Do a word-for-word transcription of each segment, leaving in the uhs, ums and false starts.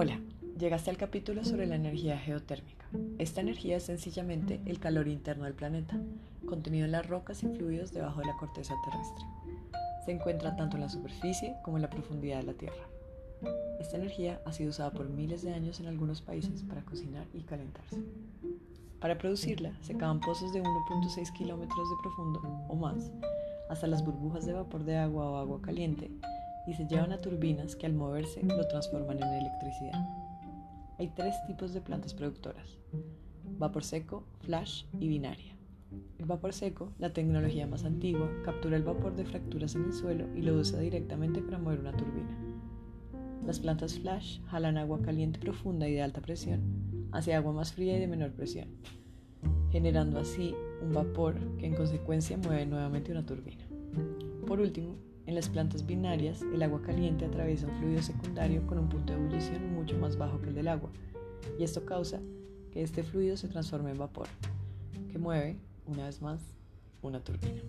Hola, llegaste al capítulo sobre la energía geotérmica. Esta energía es sencillamente el calor interno del planeta, contenido en las rocas y fluidos debajo de la corteza terrestre. Se encuentra tanto en la superficie como en la profundidad de la Tierra. Esta energía ha sido usada por miles de años en algunos países para cocinar y calentarse. Para producirla, se cavan pozos de uno punto seis kilómetros de profundo o más, hasta las burbujas de vapor de agua o agua caliente, y se llevan a turbinas que al moverse lo transforman en electricidad. Hay tres tipos de plantas productoras: vapor seco, flash y binaria. El vapor seco, la tecnología más antigua, captura el vapor de fracturas en el suelo y lo usa directamente para mover una turbina. Las plantas flash jalan agua caliente profunda y de alta presión hacia agua más fría y de menor presión, generando así un vapor que en consecuencia mueve nuevamente una turbina. Por último, en las plantas binarias, el agua caliente atraviesa un fluido secundario con un punto de ebullición mucho más bajo que el del agua, y esto causa que este fluido se transforme en vapor, que mueve, una vez más, una turbina.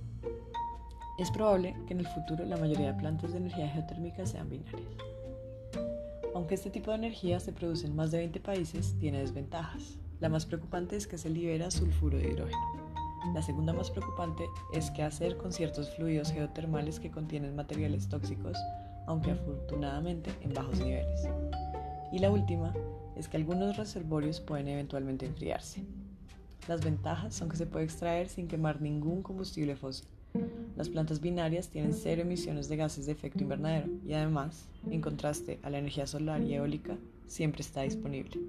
Es probable que en el futuro la mayoría de plantas de energía geotérmica sean binarias. Aunque este tipo de energía se produce en más de veinte países, tiene desventajas. La más preocupante es que se libera sulfuro de hidrógeno. La segunda más preocupante es que hacer con ciertos fluidos geotermales que contienen materiales tóxicos, aunque afortunadamente en bajos niveles. Y la última es que algunos reservorios pueden eventualmente enfriarse. Las ventajas son que se puede extraer sin quemar ningún combustible fósil. Las plantas binarias tienen cero emisiones de gases de efecto invernadero y además, en contraste a la energía solar y eólica, siempre está disponible.